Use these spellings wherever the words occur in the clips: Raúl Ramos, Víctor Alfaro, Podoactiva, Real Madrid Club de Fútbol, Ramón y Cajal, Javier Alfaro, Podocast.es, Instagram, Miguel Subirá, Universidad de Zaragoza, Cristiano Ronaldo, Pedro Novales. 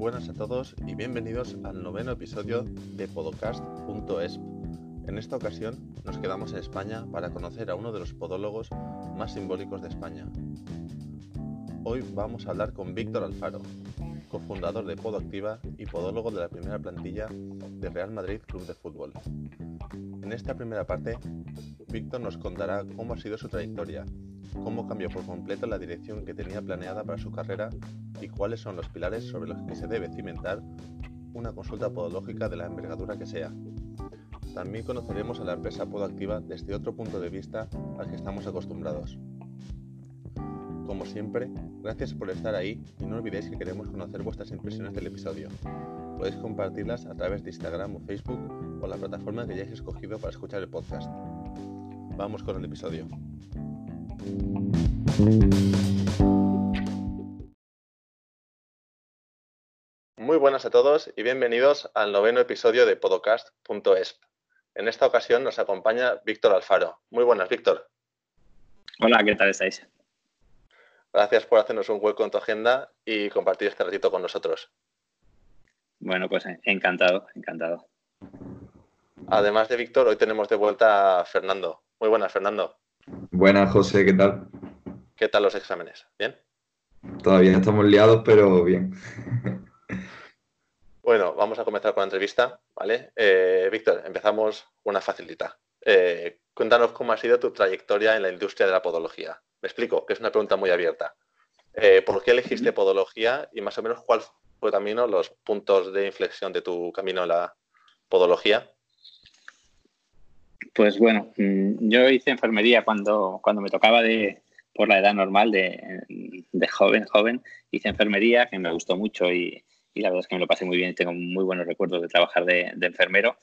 buenas a todos y bienvenidos al noveno episodio de Podocast.es. En esta ocasión nos quedamos en España para conocer a uno de los podólogos más simbólicos de España. Hoy vamos a hablar con Víctor Alfaro, cofundador de Podoactiva y podólogo de la primera plantilla de Real Madrid Club de Fútbol. En esta primera parte, Víctor nos contará cómo ha sido su trayectoria, cómo cambió por completo la dirección que tenía planeada para su carrera y cuáles son los pilares sobre los que se debe cimentar una consulta podológica de la envergadura que sea. También conoceremos a la empresa Podoactiva desde otro punto de vista al que estamos acostumbrados. Como siempre, gracias por estar ahí y no olvidéis que queremos conocer vuestras impresiones del episodio. Podéis compartirlas a través de Instagram o Facebook o la plataforma que hayáis escogido para escuchar el podcast. Vamos con el episodio. Muy buenas a todos y bienvenidos al noveno episodio de Podocast.es. En esta ocasión nos acompaña Víctor Alfaro. Muy buenas, Víctor. Hola, ¿qué tal estáis? Gracias por hacernos un hueco en tu agenda y compartir este ratito con nosotros. Bueno, pues encantado. Además de Víctor, hoy tenemos de vuelta a Fernando. Muy buenas, Fernando. Buenas, José, ¿qué tal? ¿Qué tal los exámenes? ¿Bien? Todavía estamos liados, pero bien. Bueno, vamos a comenzar con la entrevista, ¿vale? Víctor, empezamos una facilita. Cuéntanos cómo ha sido tu trayectoria en la industria de la podología. Me explico, que es una pregunta muy abierta. ¿Por qué elegiste podología y más o menos cuál fue tu camino, los puntos de inflexión de tu camino en la podología? Pues bueno, yo hice enfermería cuando me tocaba por la edad normal de joven. Hice enfermería, que me gustó mucho y la verdad es que me lo pasé muy bien y tengo muy buenos recuerdos de trabajar de enfermero.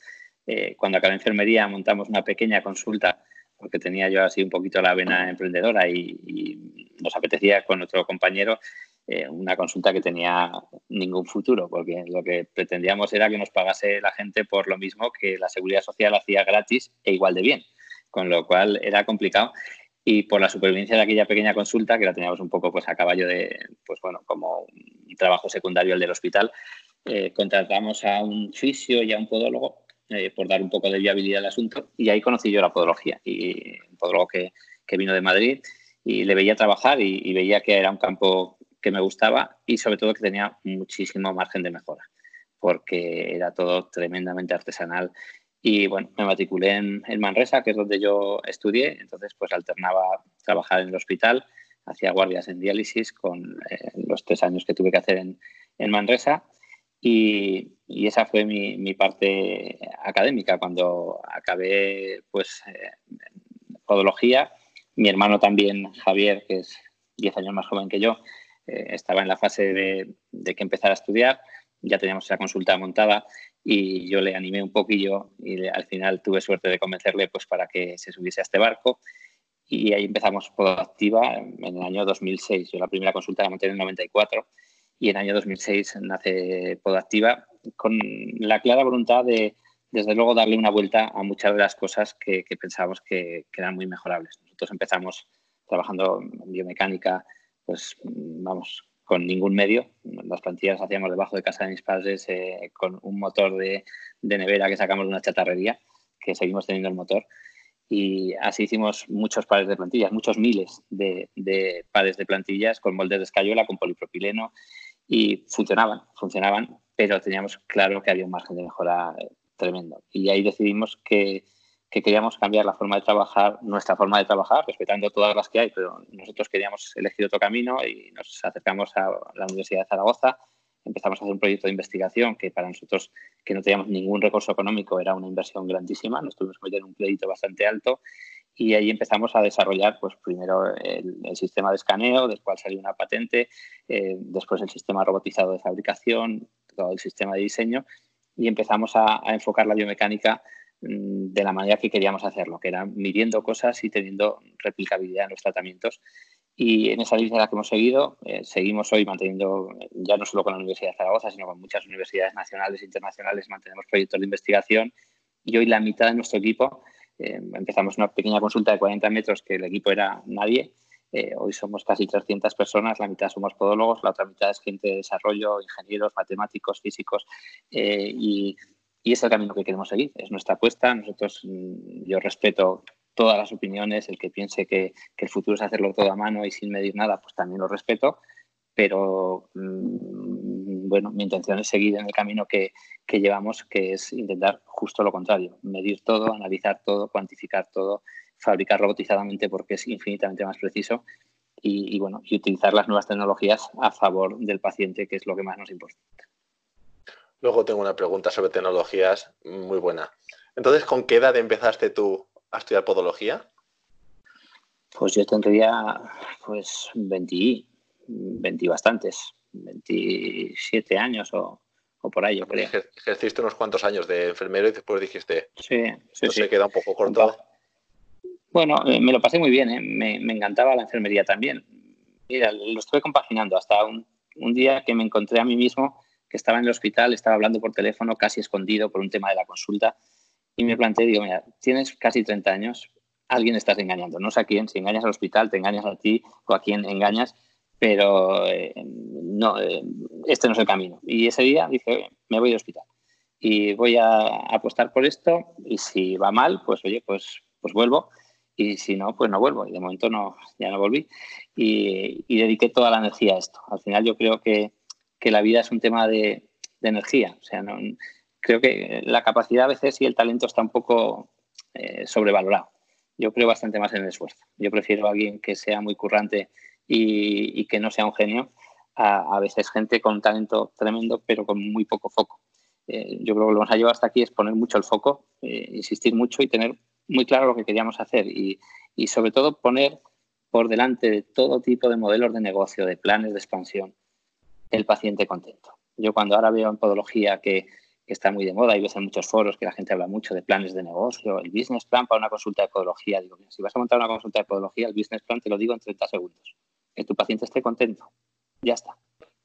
Cuando acabé enfermería montamos una pequeña consulta porque tenía yo así un poquito la vena emprendedora y nos apetecía con otro compañero una consulta que tenía ningún futuro, porque lo que pretendíamos era que nos pagase la gente por lo mismo que la Seguridad Social hacía gratis e igual de bien, con lo cual era complicado. Y por la supervivencia de aquella pequeña consulta, que la teníamos un poco pues a caballo de, pues bueno, como un trabajo secundario al del hospital, contratamos a un fisio y a un podólogo por dar un poco de viabilidad al asunto, y ahí conocí yo la podología, y un podólogo que vino de Madrid, y le veía trabajar y veía que era un campo que me gustaba y sobre todo que tenía muchísimo margen de mejora, porque era todo tremendamente artesanal. Y bueno, me matriculé en Manresa, que es donde yo estudié, entonces pues alternaba trabajar en el hospital, hacía guardias en diálisis con los 3 años que tuve que hacer en Manresa. Y esa fue mi parte académica. Cuando acabé pues podología, mi hermano también, Javier, que es 10 años más joven que yo, estaba en la fase de que empezara a estudiar. Ya teníamos esa consulta montada y yo le animé un poquillo y al final tuve suerte de convencerle pues para que se subiese a este barco. Y ahí empezamos Podoactiva en el año 2006. Yo la primera consulta la monté en el 94. Y en el año 2006 nace Podoactiva con la clara voluntad de, desde luego, darle una vuelta a muchas de las cosas que pensábamos que eran muy mejorables. Nosotros empezamos trabajando en biomecánica, pues vamos, con ningún medio. Las plantillas las hacíamos debajo de casa de mis padres con un motor de nevera que sacamos de una chatarrería, que seguimos teniendo el motor. Y así hicimos muchos pares de plantillas, muchos miles de pares de plantillas con moldes de escayola, con polipropileno. Y funcionaban, pero teníamos claro que había un margen de mejora tremendo. Y ahí decidimos que queríamos cambiar la forma de trabajar, nuestra forma de trabajar, respetando todas las que hay, pero nosotros queríamos elegir otro camino y nos acercamos a la Universidad de Zaragoza. Empezamos a hacer un proyecto de investigación que para nosotros, que no teníamos ningún recurso económico, era una inversión grandísima. Nos tuvimos que meter un crédito bastante alto y ahí empezamos a desarrollar pues primero el sistema de escaneo, del cual salió una patente, después el sistema robotizado de fabricación, todo el sistema de diseño, y empezamos a enfocar la biomecánica de la manera que queríamos hacerlo, que era midiendo cosas y teniendo replicabilidad en los tratamientos. Y en esa línea la que hemos seguido, seguimos hoy manteniendo, ya no solo con la Universidad de Zaragoza, sino con muchas universidades nacionales e internacionales, mantenemos proyectos de investigación. Y hoy la mitad de nuestro equipo, empezamos una pequeña consulta de 40 metros que el equipo era nadie, Hoy somos casi 300 personas, la mitad somos podólogos, la otra mitad es gente de desarrollo, ingenieros, matemáticos, físicos, y es el camino que queremos seguir, es nuestra apuesta. Nosotros, yo respeto todas las opiniones, el que piense que el futuro es hacerlo todo a mano y sin medir nada, pues también lo respeto, pero bueno, mi intención es seguir en el camino que llevamos, que es intentar justo lo contrario, medir todo, analizar todo, cuantificar todo, fabricar robotizadamente porque es infinitamente más preciso y bueno, y utilizar las nuevas tecnologías a favor del paciente, que es lo que más nos importa. Luego tengo una pregunta sobre tecnologías muy buena. Entonces, ¿con qué edad empezaste tú a estudiar podología? Pues yo tendría pues 27 años o por ahí, yo creo. Ejerciste unos cuantos años de enfermero y después dijiste, se queda un poco corto. Bueno, me lo pasé muy bien, ¿eh? Me encantaba la enfermería también. Mira, lo estuve compaginando hasta un día que me encontré a mí mismo, que estaba en el hospital, estaba hablando por teléfono, casi escondido por un tema de la consulta, y me planteé, digo, mira, tienes casi 30 años, alguien estás engañando, no sé a quién, si engañas al hospital, te engañas a ti o a quién engañas, pero este no es el camino. Y ese día dije, me voy al hospital y voy a apostar por esto, y si va mal, pues oye, pues vuelvo, y si no, pues no vuelvo, y de momento ya no volví, y dediqué toda la energía a esto. Al final yo creo que la vida es un tema de energía, o sea, no, creo que la capacidad a veces y el talento está un poco sobrevalorado. Yo creo bastante más en el esfuerzo. Yo prefiero a alguien que sea muy currante y que no sea un genio, a veces gente con un talento tremendo pero con muy poco foco. Yo creo que lo que nos ha llevado hasta aquí es poner mucho el foco, insistir mucho y tener muy claro lo que queríamos hacer y sobre todo poner por delante de todo tipo de modelos de negocio, de planes de expansión, el paciente contento. Yo cuando ahora veo en podología que está muy de moda y ves en muchos foros que la gente habla mucho de planes de negocio, el business plan para una consulta de podología, digo, mira, si vas a montar una consulta de podología, el business plan te lo digo en 30 segundos. Que tu paciente esté contento. Ya está.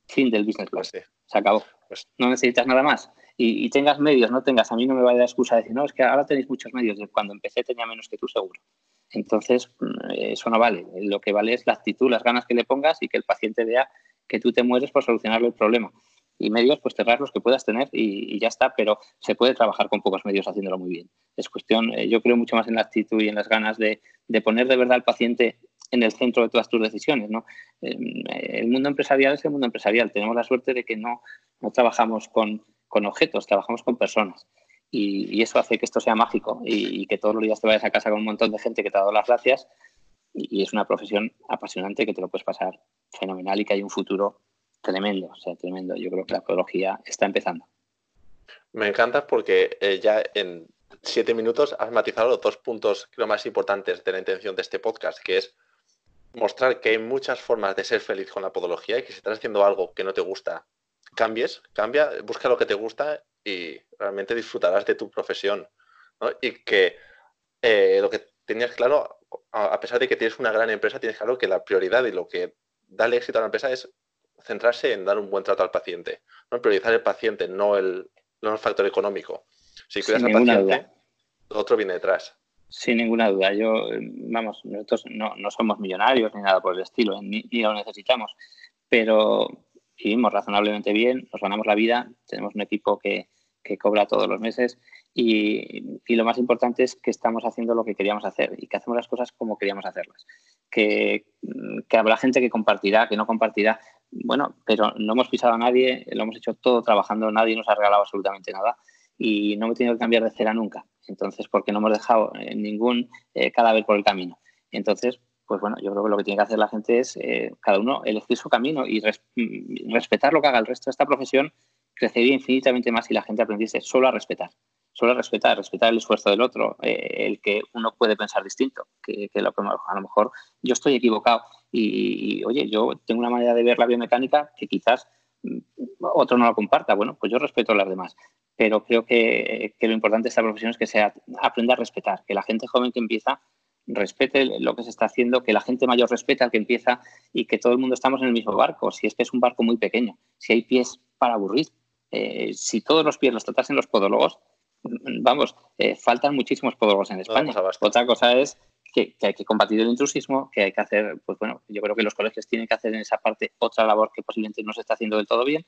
Fin del business plan. Sí. Se acabó. Pues no necesitas nada más. Y tengas medios, no tengas. A mí no me vale la excusa de decir, no, es que ahora tenéis muchos medios. Cuando empecé tenía menos que tú, seguro. Entonces, eso no vale. Lo que vale es la actitud, las ganas que le pongas y que el paciente vea que tú te mueres por solucionarle el problema. Y medios, pues cerrar los que puedas tener y ya está. Pero se puede trabajar con pocos medios haciéndolo muy bien. Es cuestión, yo creo mucho más en la actitud y en las ganas de poner de verdad al paciente en el centro de todas tus decisiones, ¿no? El mundo empresarial es el mundo empresarial. Tenemos la suerte de que no trabajamos con objetos, trabajamos con personas. Y eso hace que esto sea mágico y que todos los días te vayas a casa con un montón de gente que te ha dado las gracias. Y es una profesión apasionante que te lo puedes pasar fenomenal y que hay un futuro tremendo, o sea, tremendo. Yo creo que la podología está empezando. Me encanta porque ya en 7 minutos has matizado los 2 puntos creo más importantes de la intención de este podcast, que es mostrar que hay muchas formas de ser feliz con la podología y que si estás haciendo algo que no te gusta, cambia, busca lo que te gusta y realmente disfrutarás de tu profesión, ¿no? Y que lo que tenías claro, a pesar de que tienes una gran empresa, tienes claro que la prioridad y lo que da el éxito a la empresa es centrarse en dar un buen trato al paciente, ¿no? Priorizar el paciente, no el factor económico. Si cuidas al paciente, lo otro viene detrás. Sin ninguna duda. Nosotros no somos millonarios ni nada por el estilo, ni lo necesitamos, pero vivimos razonablemente bien, nos ganamos la vida, tenemos un equipo que cobra todos los meses y lo más importante es que estamos haciendo lo que queríamos hacer y que hacemos las cosas como queríamos hacerlas. Que habrá gente que compartirá, que no compartirá, bueno, pero no hemos pisado a nadie, lo hemos hecho todo trabajando, nadie nos ha regalado absolutamente nada. Y no me he tenido que cambiar de cera nunca, entonces, porque no hemos dejado ningún cadáver por el camino. Entonces, pues bueno, yo creo que lo que tiene que hacer la gente es cada uno elegir su camino y respetar lo que haga el resto. De esta profesión crecería infinitamente más si la gente aprendiese solo a respetar. Solo a respetar el esfuerzo del otro, el que uno puede pensar distinto, que a lo mejor yo estoy equivocado y oye, yo tengo una manera de ver la biomecánica que quizás otro no lo comparta. Bueno, pues yo respeto a las demás, pero creo que lo importante de esta profesión es que se aprenda a respetar, que la gente joven que empieza respete lo que se está haciendo, que la gente mayor respete al que empieza y que todo el mundo estamos en el mismo barco. Si es que es un barco muy pequeño, si hay pies para aburrir, si todos los pies los tratasen los podólogos, vamos, faltan muchísimos podólogos en España. Otra cosa es que hay que combatir el intrusismo, que hay que hacer, pues bueno, yo creo que los colegios tienen que hacer en esa parte otra labor que posiblemente no se está haciendo del todo bien,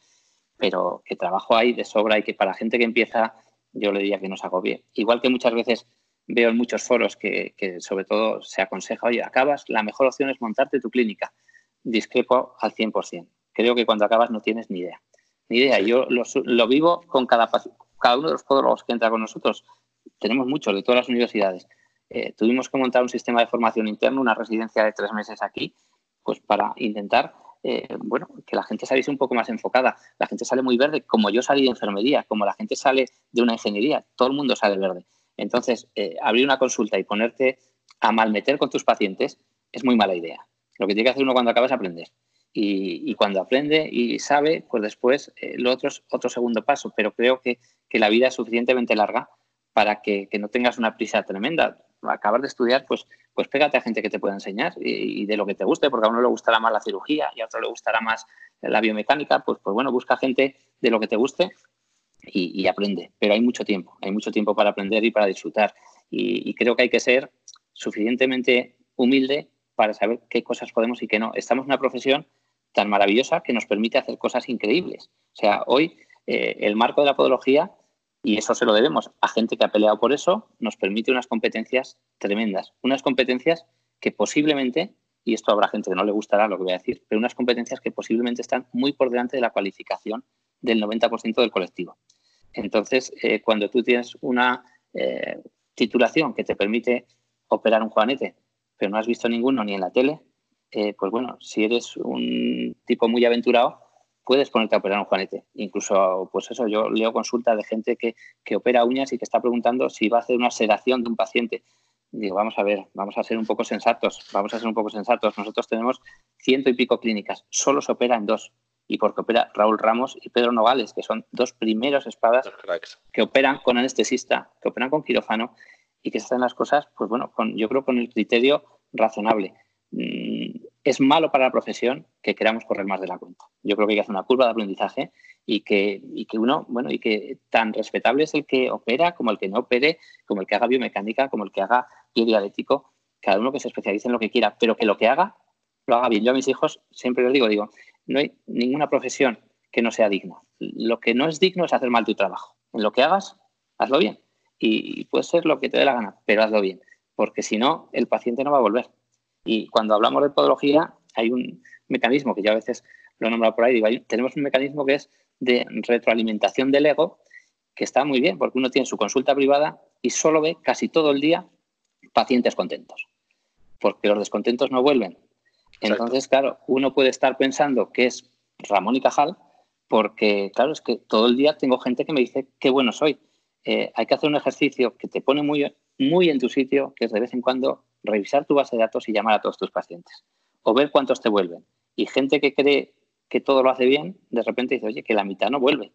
pero que trabajo hay de sobra y que para gente que empieza yo le diría que no se agobie. Igual que muchas veces veo en muchos foros que sobre todo se aconseja, oye, acabas, la mejor opción es montarte tu clínica. Discrepo al 100%. Creo que cuando acabas no tienes ni idea. Ni idea. Yo lo vivo con cada uno de los podólogos que entra con nosotros. Tenemos muchos de todas las universidades. Tuvimos que montar un sistema de formación interno, una residencia de 3 meses aquí, pues para intentar bueno, que la gente saliese un poco más enfocada. La gente sale muy verde, como yo salí de enfermería, como la gente sale de una ingeniería. Todo el mundo sale verde. Entonces, abrir una consulta y ponerte a malmeter con tus pacientes es muy mala idea. Lo que tiene que hacer uno cuando acaba es aprender. Y cuando aprende y sabe, pues después lo otro es otro segundo paso. Pero creo que la vida es suficientemente larga para que no tengas una prisa tremenda. Acabar de estudiar, pues pégate a gente que te pueda enseñar y de lo que te guste, porque a uno le gustará más la cirugía y a otro le gustará más la biomecánica. Pues bueno, busca gente de lo que te guste y aprende. Pero hay mucho tiempo para aprender y para disfrutar. Y creo que hay que ser suficientemente humilde para saber qué cosas podemos y qué no. Estamos en una profesión tan maravillosa que nos permite hacer cosas increíbles. O sea, hoy el marco de la podología, y eso se lo debemos a gente que ha peleado por eso, nos permite unas competencias tremendas. Unas competencias que posiblemente, y esto habrá gente que no le gustará lo que voy a decir, pero unas competencias que posiblemente están muy por delante de la cualificación del 90% del colectivo. Entonces, cuando tú tienes una titulación que te permite operar un juanete, pero no has visto ninguno ni en la tele, pues bueno, si eres un tipo muy aventurado, puedes ponerte a operar un juanete. Incluso, pues eso, yo leo consultas de gente que opera uñas y que está preguntando si va a hacer una sedación de un paciente. Digo, vamos a ver, vamos a ser un poco sensatos, vamos a ser un poco sensatos. Nosotros tenemos 100 y pico clínicas, solo se opera en 2. Y porque opera Raúl Ramos y Pedro Novales, que son 2 primeros espadas que operan con anestesista, que operan con quirófano, y que se hacen las cosas, pues bueno, yo creo con el criterio razonable. Es malo para la profesión que queramos correr más de la cuenta. Yo creo que hay que hacer una curva de aprendizaje y que uno, bueno, y que tan respetable es el que opera como el que no opere, como el que haga biomecánica, como el que haga biodialético, cada uno que se especialice en lo que quiera, pero que lo que haga, lo haga bien. Yo a mis hijos siempre les digo, no hay ninguna profesión que no sea digna. Lo que no es digno es hacer mal tu trabajo. En lo que hagas, hazlo bien. Y puede ser lo que te dé la gana, pero hazlo bien, porque si no, el paciente no va a volver. Y cuando hablamos de podología, hay un mecanismo que yo a veces lo he nombrado por ahí, digo, tenemos un mecanismo que es de retroalimentación del ego, que está muy bien, porque uno tiene su consulta privada y solo ve casi todo el día pacientes contentos, porque los descontentos no vuelven. Entonces, claro, uno puede estar pensando que es Ramón y Cajal, porque, claro, es que todo el día tengo gente que me dice qué bueno soy. Hay que hacer un ejercicio que te pone muy, muy en tu sitio, que es de vez en cuando revisar tu base de datos y llamar a todos tus pacientes o ver cuántos te vuelven. Y gente que cree que todo lo hace bien, de repente dice, oye, que la mitad no vuelve.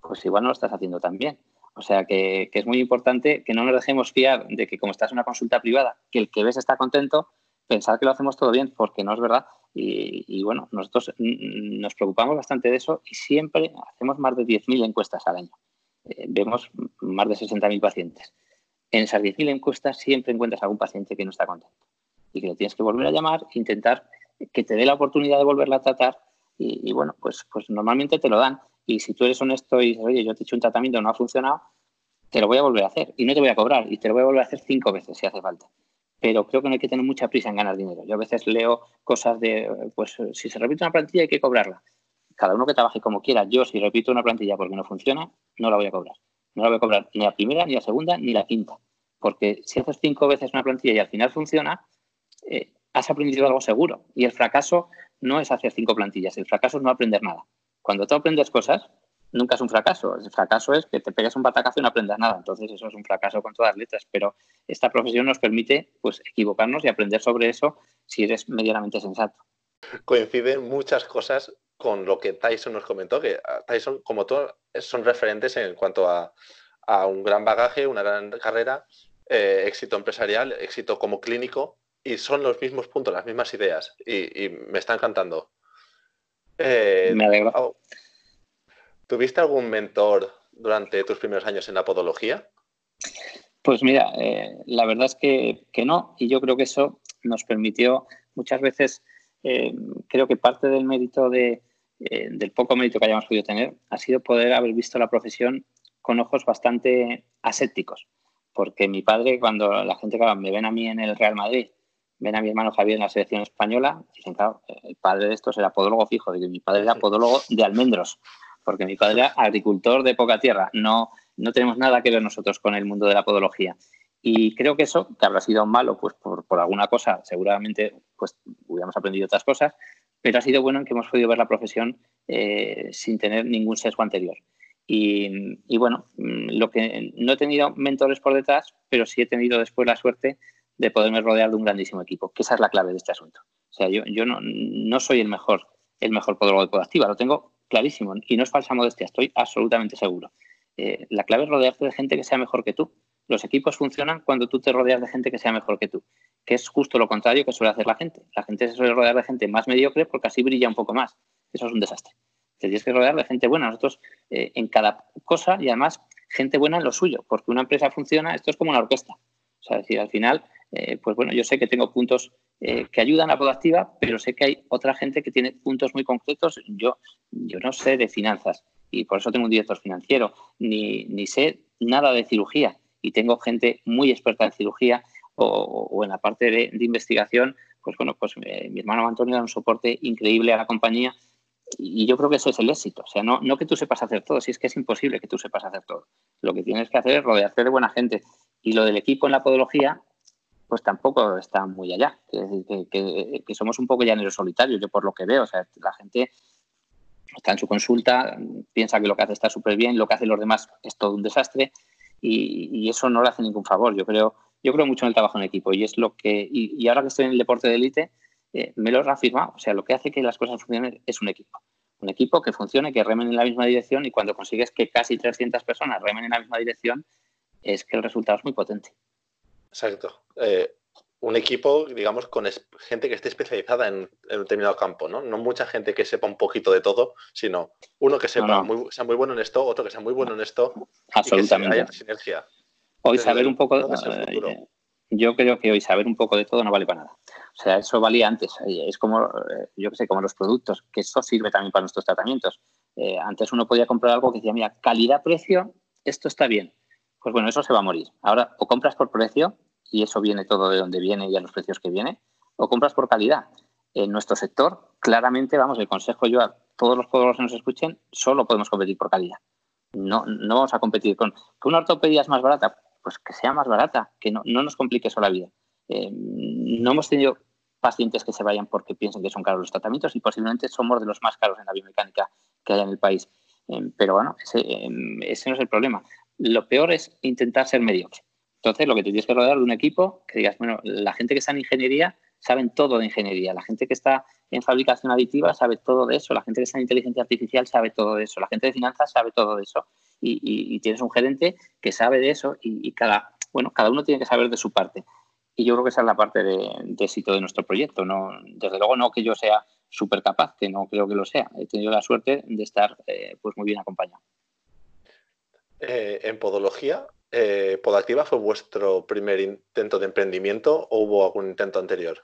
Pues igual no lo estás haciendo tan bien. O sea, que es muy importante que no nos dejemos fiar de que como estás en una consulta privada, que el que ves está contento, pensar que lo hacemos todo bien, porque no es verdad. Y bueno, nosotros nos preocupamos bastante de eso y siempre hacemos más de 10.000 encuestas al año. Vemos más de 60.000 pacientes. En esas 10.000 encuestas siempre encuentras algún paciente que no está contento y que lo tienes que volver a llamar, intentar que te dé la oportunidad de volverla a tratar y bueno, pues normalmente te lo dan. Y si tú eres honesto y dices, oye, yo te he hecho un tratamiento, no ha funcionado, te lo voy a volver a hacer y no te voy a cobrar y te lo voy a volver a hacer 5 veces si hace falta. Pero creo que no hay que tener mucha prisa en ganar dinero. Yo a veces leo cosas de, pues si se repite una plantilla hay que cobrarla. Cada uno que trabaje como quiera. Yo, si repito una plantilla porque no funciona, no la voy a cobrar. No la voy a cobrar ni la primera, ni la segunda, ni la quinta. Porque si haces 5 veces una plantilla y al final funciona, has aprendido algo seguro. Y el fracaso no es hacer 5 plantillas. El fracaso es no aprender nada. Cuando tú aprendes cosas, nunca es un fracaso. El fracaso es que te pegas un batacazo y no aprendas nada. Entonces, eso es un fracaso con todas las letras. Pero esta profesión nos permite, pues, equivocarnos y aprender sobre eso si eres medianamente sensato. Coinciden muchas cosas con lo que Tyson nos comentó, que Tyson, como tú, son referentes en cuanto a un gran bagaje, una gran carrera, éxito empresarial, éxito como clínico, y son los mismos puntos, las mismas ideas, y me está encantando. Me alegro. Oh, ¿tuviste algún mentor durante tus primeros años en la podología? Pues mira, la verdad es que no, y yo creo que eso nos permitió muchas veces, creo que parte del mérito del poco mérito que hayamos podido tener ha sido poder haber visto la profesión con ojos bastante asépticos, porque mi padre, cuando la gente, claro, me ven a mí en el Real Madrid, ven a mi hermano Javier en la selección española, dicen, claro, el padre de estos era podólogo fijo, y mi padre era podólogo de almendros, porque mi padre era agricultor de poca tierra, no tenemos nada que ver nosotros con el mundo de la podología. Y creo que eso, que habrá sido malo, pues por alguna cosa, seguramente pues hubiéramos aprendido otras cosas, pero ha sido bueno en que hemos podido ver la profesión sin tener ningún sesgo anterior. Y bueno, lo que no he tenido mentores por detrás, pero sí he tenido después la suerte de poderme rodear de un grandísimo equipo, que esa es la clave de este asunto. O sea, yo no soy el mejor podólogo de Podoactiva, lo tengo clarísimo, y no es falsa modestia, estoy absolutamente seguro. La clave es rodearte de gente que sea mejor que tú. Los equipos funcionan cuando tú te rodeas de gente que sea mejor que tú, que es justo lo contrario que suele hacer la gente. La gente se suele rodear de gente más mediocre porque así brilla un poco más. Eso es un desastre. Te tienes que rodear de gente buena. Nosotros en cada cosa, y además gente buena en lo suyo, porque una empresa funciona, esto es como una orquesta. O sea, es decir, al final, pues bueno, yo sé que tengo puntos que ayudan a Podoactiva, pero sé que hay otra gente que tiene puntos muy concretos. Yo no sé de finanzas, y por eso tengo un director financiero, ni sé nada de cirugía, y tengo gente muy experta en cirugía o en la parte de investigación. Pues bueno, pues mi hermano Antonio da un soporte increíble a la compañía, y yo creo que eso es el éxito. O sea, no que tú sepas hacer todo, si es que es imposible que tú sepas hacer todo. Lo que tienes que hacer es rodearte de buena gente, y lo del equipo en la podología pues tampoco está muy allá. Es decir, que somos un poco llaneros solitarios, yo por lo que veo. O sea, la gente está en su consulta, piensa que lo que hace está súper bien, lo que hacen los demás es todo un desastre, y eso no le hace ningún favor. Yo creo mucho en el trabajo en equipo, y es lo que y ahora que estoy en el deporte de élite me lo he reafirmado. O sea, lo que hace que las cosas funcionen es un equipo que funcione, que remen en la misma dirección, y cuando consigues que casi 300 personas remen en la misma dirección, es que el resultado es muy potente. Exacto. Un equipo, digamos, con gente que esté especializada en un determinado campo, ¿no? No mucha gente que sepa un poquito de todo, sino uno que sepa sea muy bueno en esto, otro que sea muy bueno en esto. Absolutamente. Y que haya sinergia. Hoy saber un poco... Yo creo que hoy saber un poco de todo no vale para nada. O sea, eso valía antes. Es como, yo qué sé, como los productos, que eso sirve también para nuestros tratamientos. Antes uno podía comprar algo que decía, mira, calidad-precio, esto está bien. Pues bueno, eso se va a morir. Ahora, o compras por precio, y eso viene todo de donde viene y a los precios que viene, o compras por calidad. En nuestro sector, claramente, vamos, el consejo yo a todos los podólogos que nos escuchen, solo podemos competir por calidad. No vamos a competir con... ¿Que una ortopedia es más barata? Pues que sea más barata, que no nos complique eso la vida. No hemos tenido pacientes que se vayan porque piensen que son caros los tratamientos, y posiblemente somos de los más caros en la biomecánica que hay en el país. Pero bueno, ese no es el problema. Lo peor es intentar ser mediocre. Entonces, lo que te tienes que rodear de un equipo que digas, bueno, la gente que está en ingeniería saben todo de ingeniería, la gente que está en fabricación aditiva sabe todo de eso, la gente que está en inteligencia artificial sabe todo de eso, la gente de finanzas sabe todo de eso, y tienes un gerente que sabe de eso, y cada uno tiene que saber de su parte. Y yo creo que esa es la parte de éxito de nuestro proyecto. No, desde luego no que yo sea súper capaz, que no creo que lo sea. He tenido la suerte de estar pues muy bien acompañado. En podología... ¿Podoactiva fue vuestro primer intento de emprendimiento o hubo algún intento anterior?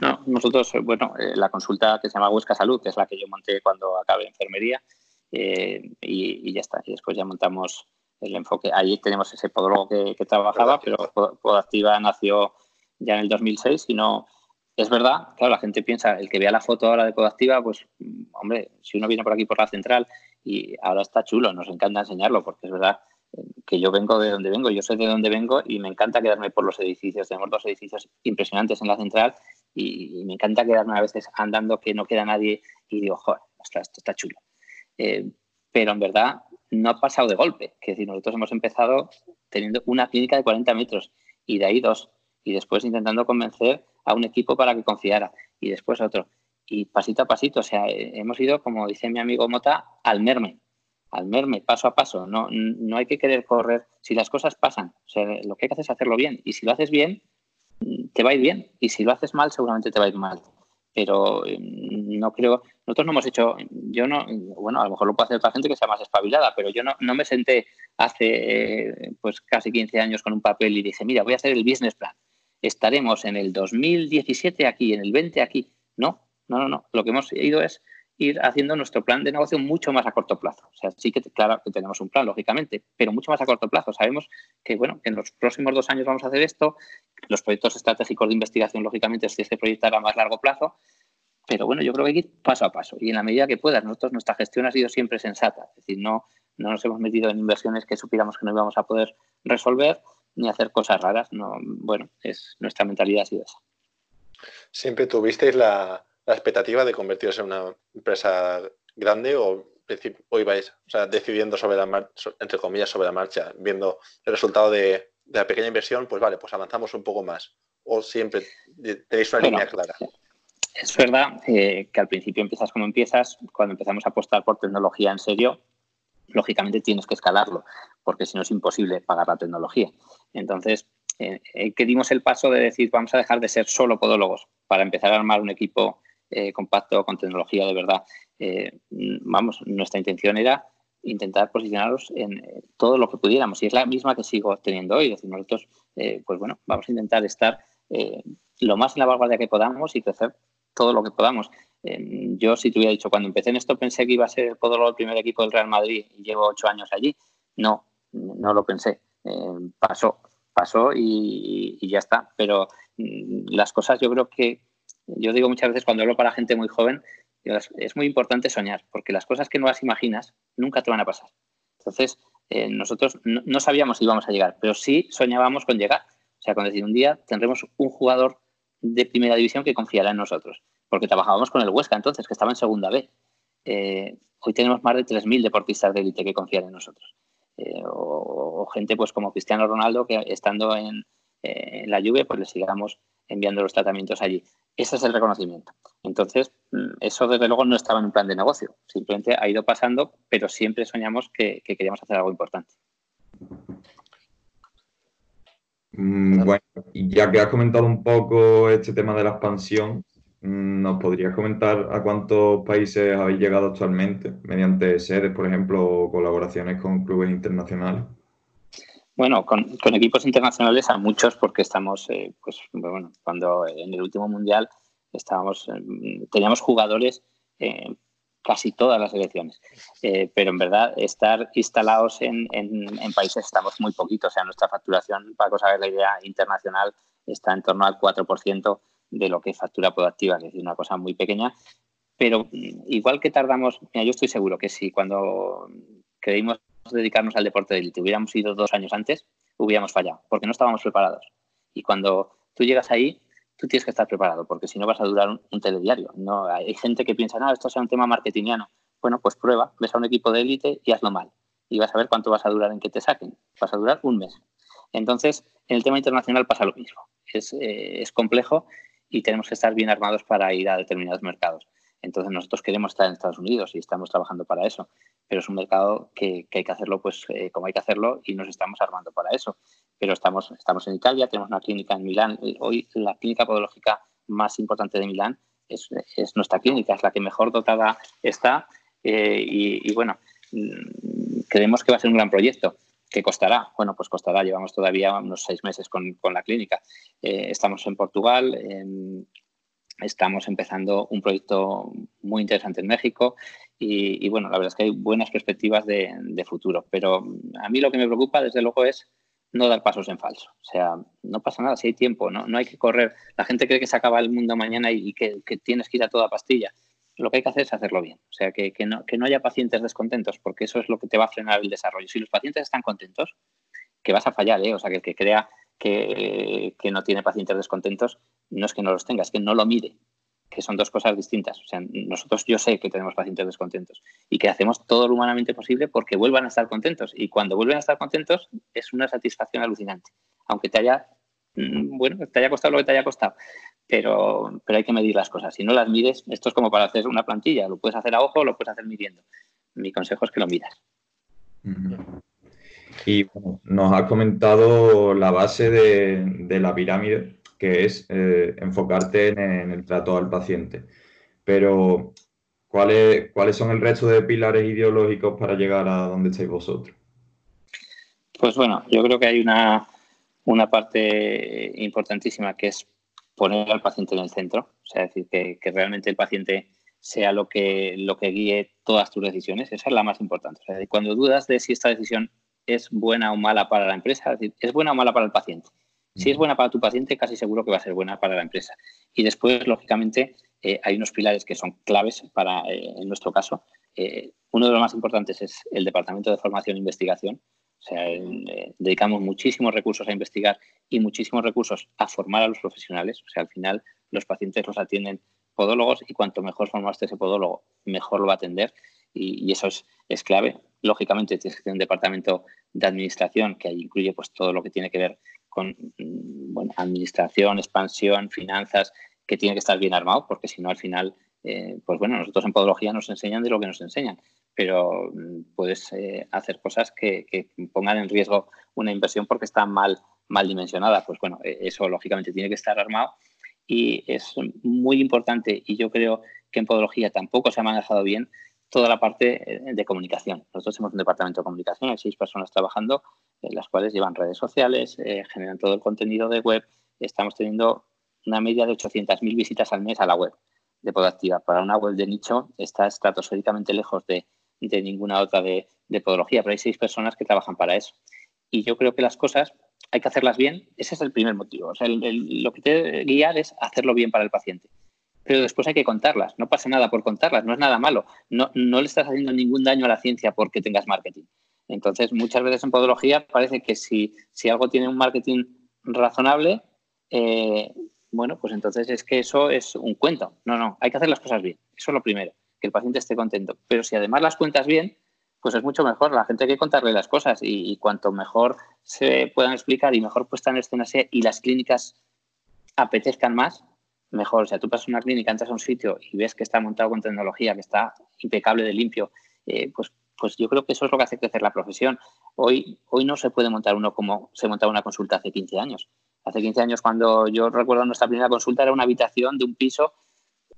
No, nosotros, bueno, la consulta que se llama Huesca Salud, que es la que yo monté cuando acabé enfermería, y ya está. Y después ya montamos el enfoque. Ahí tenemos ese podólogo que trabajaba, pero Podoactiva nació ya en el 2006 y no... Es verdad, claro, la gente piensa, el que vea la foto ahora de Podoactiva, pues, hombre, si uno viene por aquí por la central, y ahora está chulo, nos encanta enseñarlo, porque es verdad que yo vengo de donde vengo, yo sé de dónde vengo, y me encanta quedarme por los edificios. Tenemos dos edificios impresionantes en la central, y me encanta quedarme a veces andando que no queda nadie, y digo, joder, esto está chulo. Pero en verdad no ha pasado de golpe. Es decir, nosotros hemos empezado teniendo una clínica de 40 metros, y de ahí dos, y después intentando convencer a un equipo para que confiara, y después otro. Y pasito a pasito, o sea, hemos ido, como dice mi amigo Mota, al merme, paso a paso. No hay que querer correr. Si las cosas pasan, o sea, lo que hay que hacer es hacerlo bien. Y si lo haces bien, te va a ir bien. Y si lo haces mal, seguramente te va a ir mal. Pero no creo, nosotros no hemos hecho, yo no, bueno, a lo mejor lo puede hacer para gente que sea más espabilada, pero yo no me senté hace pues casi 15 años con un papel y dije, mira, voy a hacer el business plan. Estaremos en el 2017 aquí, en el 20 aquí. No. Lo que hemos ido es ir haciendo nuestro plan de negocio mucho más a corto plazo. O sea, sí que, claro, que tenemos un plan, lógicamente, pero mucho más a corto plazo. Sabemos que, bueno, que en los próximos 2 años vamos a hacer esto. Los proyectos estratégicos de investigación, lógicamente, si este proyecto era a más largo plazo. Pero, bueno, yo creo que hay que ir paso a paso. Y en la medida que puedas, nosotros, nuestra gestión ha sido siempre sensata. Es decir, no nos hemos metido en inversiones que supiéramos que no íbamos a poder resolver ni hacer cosas raras. No, bueno, nuestra mentalidad ha sido esa. ¿Siempre tuvisteis la expectativa de convertirse en una empresa grande o ibais, o sea, decidiendo sobre la marcha, entre comillas, sobre la marcha, viendo el resultado de la pequeña inversión, pues vale, pues avanzamos un poco más? ¿O siempre tenéis una línea clara? Es verdad que al principio empiezas como empiezas. Cuando empezamos a apostar por tecnología en serio, lógicamente tienes que escalarlo, porque si no es imposible pagar la tecnología. Entonces, que dimos el paso de decir, vamos a dejar de ser solo podólogos para empezar a armar un equipo compacto, con tecnología de verdad. Vamos, nuestra intención era intentar posicionarnos en todo lo que pudiéramos, y es la misma que sigo teniendo hoy. Es decir, nosotros, pues bueno, vamos a intentar estar lo más en la vanguardia que podamos y crecer todo lo que podamos. Yo, si te hubiera dicho, cuando empecé en esto pensé que iba a ser el podólogo del primer equipo del Real Madrid y llevo 8 años allí. No lo pensé. Pasó y ya está. Pero las cosas, yo creo que, yo digo muchas veces cuando hablo para gente muy joven, es muy importante soñar, porque las cosas que no las imaginas nunca te van a pasar. Entonces, nosotros no sabíamos si íbamos a llegar, pero sí soñábamos con llegar. O sea, con decir, un día tendremos un jugador de primera división que confiará en nosotros, porque trabajábamos con el Huesca entonces, que estaba en segunda B. Hoy tenemos más de 3.000 deportistas de élite que confían en nosotros. O gente pues como Cristiano Ronaldo, que estando en la Juve, pues le sigamos enviando los tratamientos allí. Ese es el reconocimiento. Entonces, eso desde luego no estaba en un plan de negocio, simplemente ha ido pasando, pero siempre soñamos que queríamos hacer algo importante. Bueno, ya que has comentado un poco este tema de la expansión, ¿nos podrías comentar a cuántos países habéis llegado actualmente, mediante sedes, por ejemplo, o colaboraciones con clubes internacionales? Bueno, con equipos internacionales a muchos, porque estamos, pues bueno, cuando en el último mundial teníamos jugadores en casi todas las selecciones, pero en verdad estar instalados en países estamos muy poquitos. O sea, nuestra facturación, para que os hagáis la idea, internacional está en torno al 4% de lo que factura Podoactiva, que es una cosa muy pequeña. Pero igual que tardamos, mira, yo estoy seguro que si cuando creímos dedicarnos al deporte de élite hubiéramos ido 2 años antes, hubiéramos fallado, porque no estábamos preparados. Y cuando tú llegas ahí, tú tienes que estar preparado, porque si no vas a durar un telediario. No, hay gente que piensa, esto sea un tema marketingiano. Bueno, pues prueba, ves a un equipo de élite y hazlo mal, y vas a ver cuánto vas a durar en que te saquen. Vas a durar un mes. Entonces, en el tema internacional pasa lo mismo. Es complejo y tenemos que estar bien armados para ir a determinados mercados. Entonces, nosotros queremos estar en Estados Unidos y estamos trabajando para eso, pero es un mercado que hay que hacerlo pues como hay que hacerlo, y nos estamos armando para eso. Pero estamos en Italia, tenemos una clínica en Milán. Hoy la clínica podológica más importante de Milán es nuestra clínica, es la que mejor dotada está, y bueno, creemos que va a ser un gran proyecto. ¿Qué costará? Bueno, pues costará, llevamos todavía unos 6 meses con la clínica. Estamos en Portugal, estamos empezando un proyecto muy interesante en México y bueno, la verdad es que hay buenas perspectivas de futuro. Pero a mí lo que me preocupa, desde luego, es no dar pasos en falso. O sea, no pasa nada, si hay tiempo, no hay que correr. La gente cree que se acaba el mundo mañana y que tienes que ir a toda pastilla. Lo que hay que hacer es hacerlo bien. O sea, que no haya pacientes descontentos, porque eso es lo que te va a frenar el desarrollo. Si los pacientes están contentos, que vas a fallar, ¿eh? O sea, que el que crea que no tiene pacientes descontentos, no es que no los tenga, es que no lo mire, que son 2 cosas distintas. O sea, nosotros, yo sé que tenemos pacientes descontentos y que hacemos todo lo humanamente posible porque vuelvan a estar contentos, y cuando vuelven a estar contentos es una satisfacción alucinante, aunque te haya costado lo que te haya costado, pero hay que medir las cosas. Si no las mides, esto es como para hacer una plantilla, lo puedes hacer a ojo o lo puedes hacer midiendo. Mi consejo es que lo midas. Uh-huh. Y bueno, nos has comentado la base de la pirámide, que es enfocarte en el trato al paciente. pero ¿cuáles son el resto de pilares ideológicos para llegar a donde estáis vosotros? Pues bueno, yo creo que hay una parte importantísima que es poner al paciente en el centro, o sea, decir que realmente el paciente sea lo que guíe todas tus decisiones, esa es la más importante. O sea, cuando dudas de si esta decisión es buena o mala para la empresa, es decir, es buena o mala para el paciente. Si es buena para tu paciente, casi seguro que va a ser buena para la empresa. Y después, lógicamente, hay unos pilares que son claves para, en nuestro caso. Uno de los más importantes es el Departamento de Formación e Investigación. O sea, dedicamos muchísimos recursos a investigar y muchísimos recursos a formar a los profesionales. O sea, al final, los pacientes los atienden podólogos y cuanto mejor formaste ese podólogo, mejor lo va a atender. Y eso es clave. Lógicamente, tienes que tener un departamento de administración que ahí incluye pues, todo lo que tiene que ver con administración, expansión, finanzas, que tiene que estar bien armado, porque si no al final, pues bueno, nosotros en podología nos enseñan de lo que nos enseñan, pero puedes hacer cosas que pongan en riesgo una inversión porque está mal dimensionada. Pues bueno, eso lógicamente tiene que estar armado y es muy importante, y yo creo que en podología tampoco se ha manejado bien toda la parte de comunicación. Nosotros tenemos un departamento de comunicación, hay 6 personas trabajando, las cuales llevan redes sociales, generan todo el contenido de web. Estamos teniendo una media de 800.000 visitas al mes a la web de Podoactiva. Para una web de nicho está estratosféricamente lejos de ninguna otra de podología, pero hay 6 personas que trabajan para eso. Y yo creo que las cosas hay que hacerlas bien. Ese es el primer motivo. O sea, lo que te guía es hacerlo bien para el paciente. Pero después hay que contarlas. No pasa nada por contarlas, no es nada malo. No le estás haciendo ningún daño a la ciencia porque tengas marketing. Entonces, muchas veces en podología parece que si algo tiene un marketing razonable, pues entonces es que eso es un cuento. No, hay que hacer las cosas bien. Eso es lo primero, que el paciente esté contento. Pero si además las cuentas bien, pues es mucho mejor. La gente hay que contarle las cosas y cuanto mejor se puedan explicar y mejor puesta en escena sea y las clínicas apetezcan más, mejor. O sea, tú pasas una clínica, entras a un sitio y ves que está montado con tecnología, que está impecable de limpio, pues yo creo que eso es lo que hace crecer la profesión. Hoy no se puede montar uno como se montaba una consulta hace 15 años. Hace 15 años, cuando yo recuerdo nuestra primera consulta, era una habitación de un piso.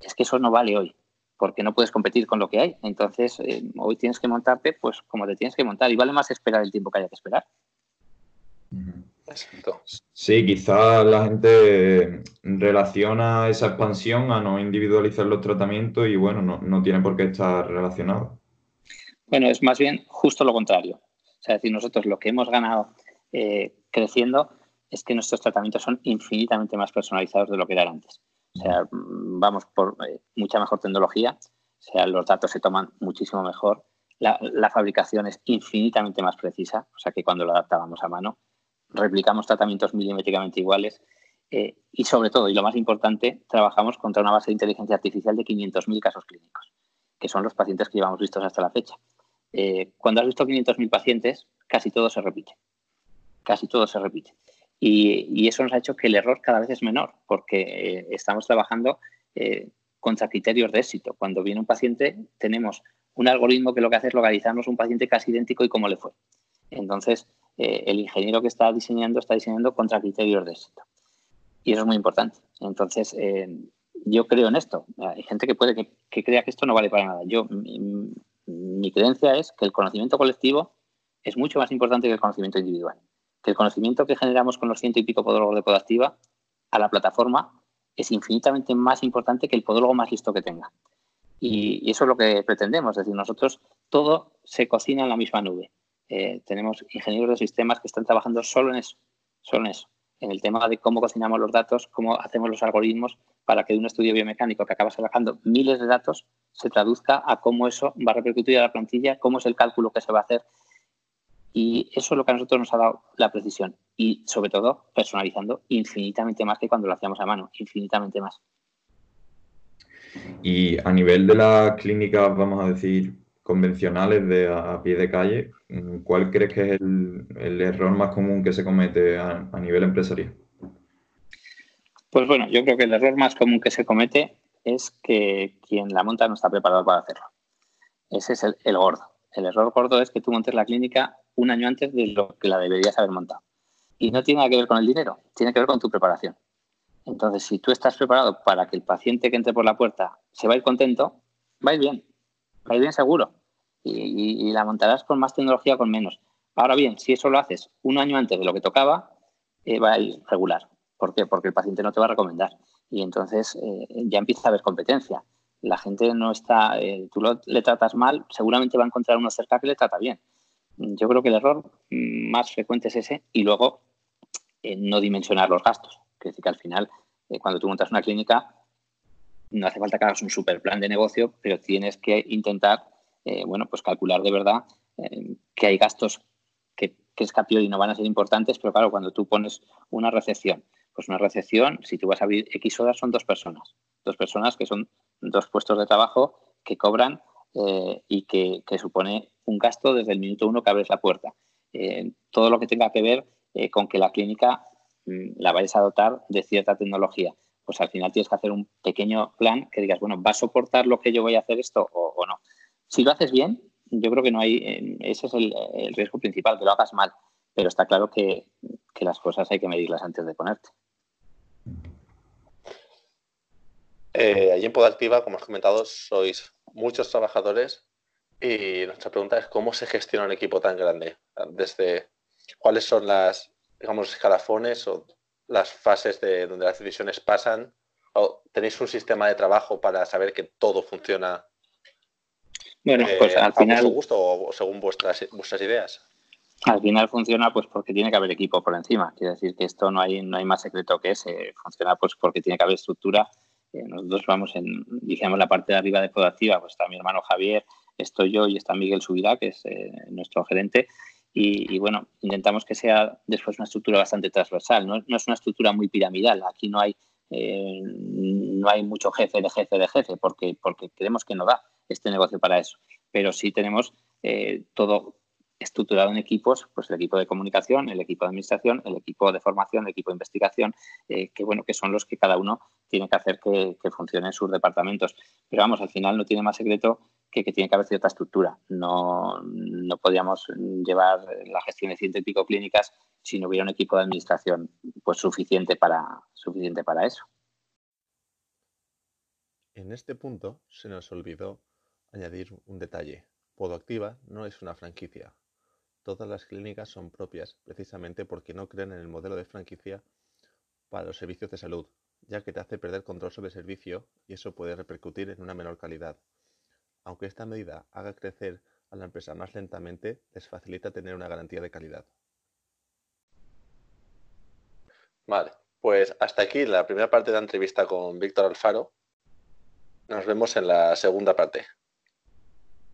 Es que eso no vale hoy, porque no puedes competir con lo que hay. Entonces, hoy tienes que montarte pues como te tienes que montar. Y vale más esperar el tiempo que haya que esperar. Sí, quizás la gente relaciona esa expansión a no individualizar los tratamientos y, bueno, no tiene por qué estar relacionado. Bueno, es más bien justo lo contrario. O sea, es decir, nosotros lo que hemos ganado creciendo es que nuestros tratamientos son infinitamente más personalizados de lo que eran antes. O sea, vamos por mucha mejor tecnología, o sea, los datos se toman muchísimo mejor, la fabricación es infinitamente más precisa, o sea, que cuando lo adaptábamos a mano, replicamos tratamientos milimétricamente iguales y, sobre todo, y lo más importante, trabajamos contra una base de inteligencia artificial de 500.000 casos clínicos, que son los pacientes que llevamos vistos hasta la fecha. Cuando has visto 500.000 pacientes, casi todo se repite. Casi todo se repite. Y eso nos ha hecho que el error cada vez es menor, porque estamos trabajando contra criterios de éxito. Cuando viene un paciente, tenemos un algoritmo que lo que hace es localizarnos un paciente casi idéntico y cómo le fue. Entonces, el ingeniero que está diseñando contra criterios de éxito. Y eso es muy importante. Entonces, yo creo en esto. Hay gente que puede que crea que esto no vale para nada. Mi creencia es que el conocimiento colectivo es mucho más importante que el conocimiento individual. Que el conocimiento que generamos con los 100 y pico podólogos de Podoactiva a la plataforma es infinitamente más importante que el podólogo más listo que tenga. Y eso es lo que pretendemos. Es decir, nosotros todo se cocina en la misma nube. Tenemos ingenieros de sistemas que están trabajando solo en eso. En el tema de cómo cocinamos los datos, cómo hacemos los algoritmos para que de un estudio biomecánico que acabas sacando miles de datos se traduzca a cómo eso va a repercutir a la plantilla, cómo es el cálculo que se va a hacer. Y eso es lo que a nosotros nos ha dado la precisión. Y, sobre todo, personalizando infinitamente más que cuando lo hacíamos a mano, infinitamente más. Y a nivel de las clínicas, vamos a decir, convencionales de a pie de calle, ¿cuál crees que es el error más común que se comete a nivel empresarial? Pues bueno, yo creo que el error más común que se comete es que quien la monta no está preparado para hacerlo. Ese es el gordo. El error gordo es que tú montes la clínica un año antes de lo que la deberías haber montado. Y no tiene nada que ver con el dinero, tiene que ver con tu preparación. Entonces, si tú estás preparado para que el paciente que entre por la puerta se va a ir contento, va a ir bien seguro. Y la montarás con más tecnología, con menos. Ahora bien, si eso lo haces un año antes de lo que tocaba, va a ir regular. ¿Por qué? Porque el paciente no te va a recomendar. Y entonces ya empieza a haber competencia. La gente no está... le tratas mal, seguramente va a encontrar uno cerca que le trata bien. Yo creo que el error más frecuente es ese. Y luego, no dimensionar los gastos. Es decir, que al final, cuando tú montas una clínica, no hace falta que hagas un superplan de negocio, pero tienes que intentar, bueno, pues calcular de verdad que hay gastos que es capio y no van a ser importantes, pero claro, cuando tú pones una recepción, pues una recepción, si tú vas a abrir X horas, son dos personas que son dos puestos de trabajo que cobran y que supone un gasto desde el minuto uno que abres la puerta. Todo lo que tenga que ver con que la clínica la vayas a dotar de cierta tecnología, pues al final tienes que hacer un pequeño plan que digas, bueno, ¿va a soportar lo que yo voy a hacer esto o no? Si lo haces bien, yo creo que no hay... Ese es el riesgo principal, que lo hagas mal. Pero está claro que las cosas hay que medirlas antes de ponerte. Allí en Podoactiva, como has comentado, sois muchos trabajadores y nuestra pregunta es cómo se gestiona un equipo tan grande. Desde cuáles son las, digamos, escalafones o las fases de donde las decisiones pasan. ¿O tenéis un sistema de trabajo para saber que todo funciona? Bueno, pues al final, a vuestro gusto o según vuestras ideas. Al final funciona pues porque tiene que haber equipo por encima. Quiere decir que esto no hay más secreto que ese. Funciona pues porque tiene que haber estructura. Nosotros vamos en, digamos, la parte de arriba de Podoactiva, pues está mi hermano Javier, estoy yo y está Miguel Subirá, que es nuestro gerente. Y bueno, intentamos que sea después una estructura bastante transversal. No es una estructura muy piramidal. Aquí no hay mucho jefe, porque creemos que no da este negocio para eso. Pero sí tenemos todo estructurado en equipos, pues el equipo de comunicación, el equipo de administración, el equipo de formación, el equipo de investigación, que bueno, que son los que cada uno tiene que hacer que funcionen sus departamentos. Pero vamos, al final no tiene más secreto que tiene que haber cierta estructura. No podíamos llevar la gestión de 100 y pico clínicas si no hubiera un equipo de administración pues suficiente para eso. En este punto se nos olvidó añadir un detalle. Podoactiva no es una franquicia. Todas las clínicas son propias precisamente porque no creen en el modelo de franquicia para los servicios de salud, ya que te hace perder control sobre el servicio y eso puede repercutir en una menor calidad. Aunque esta medida haga crecer a la empresa más lentamente, les facilita tener una garantía de calidad. Vale, pues hasta aquí la primera parte de la entrevista con Víctor Alfaro. Nos vemos en la segunda parte.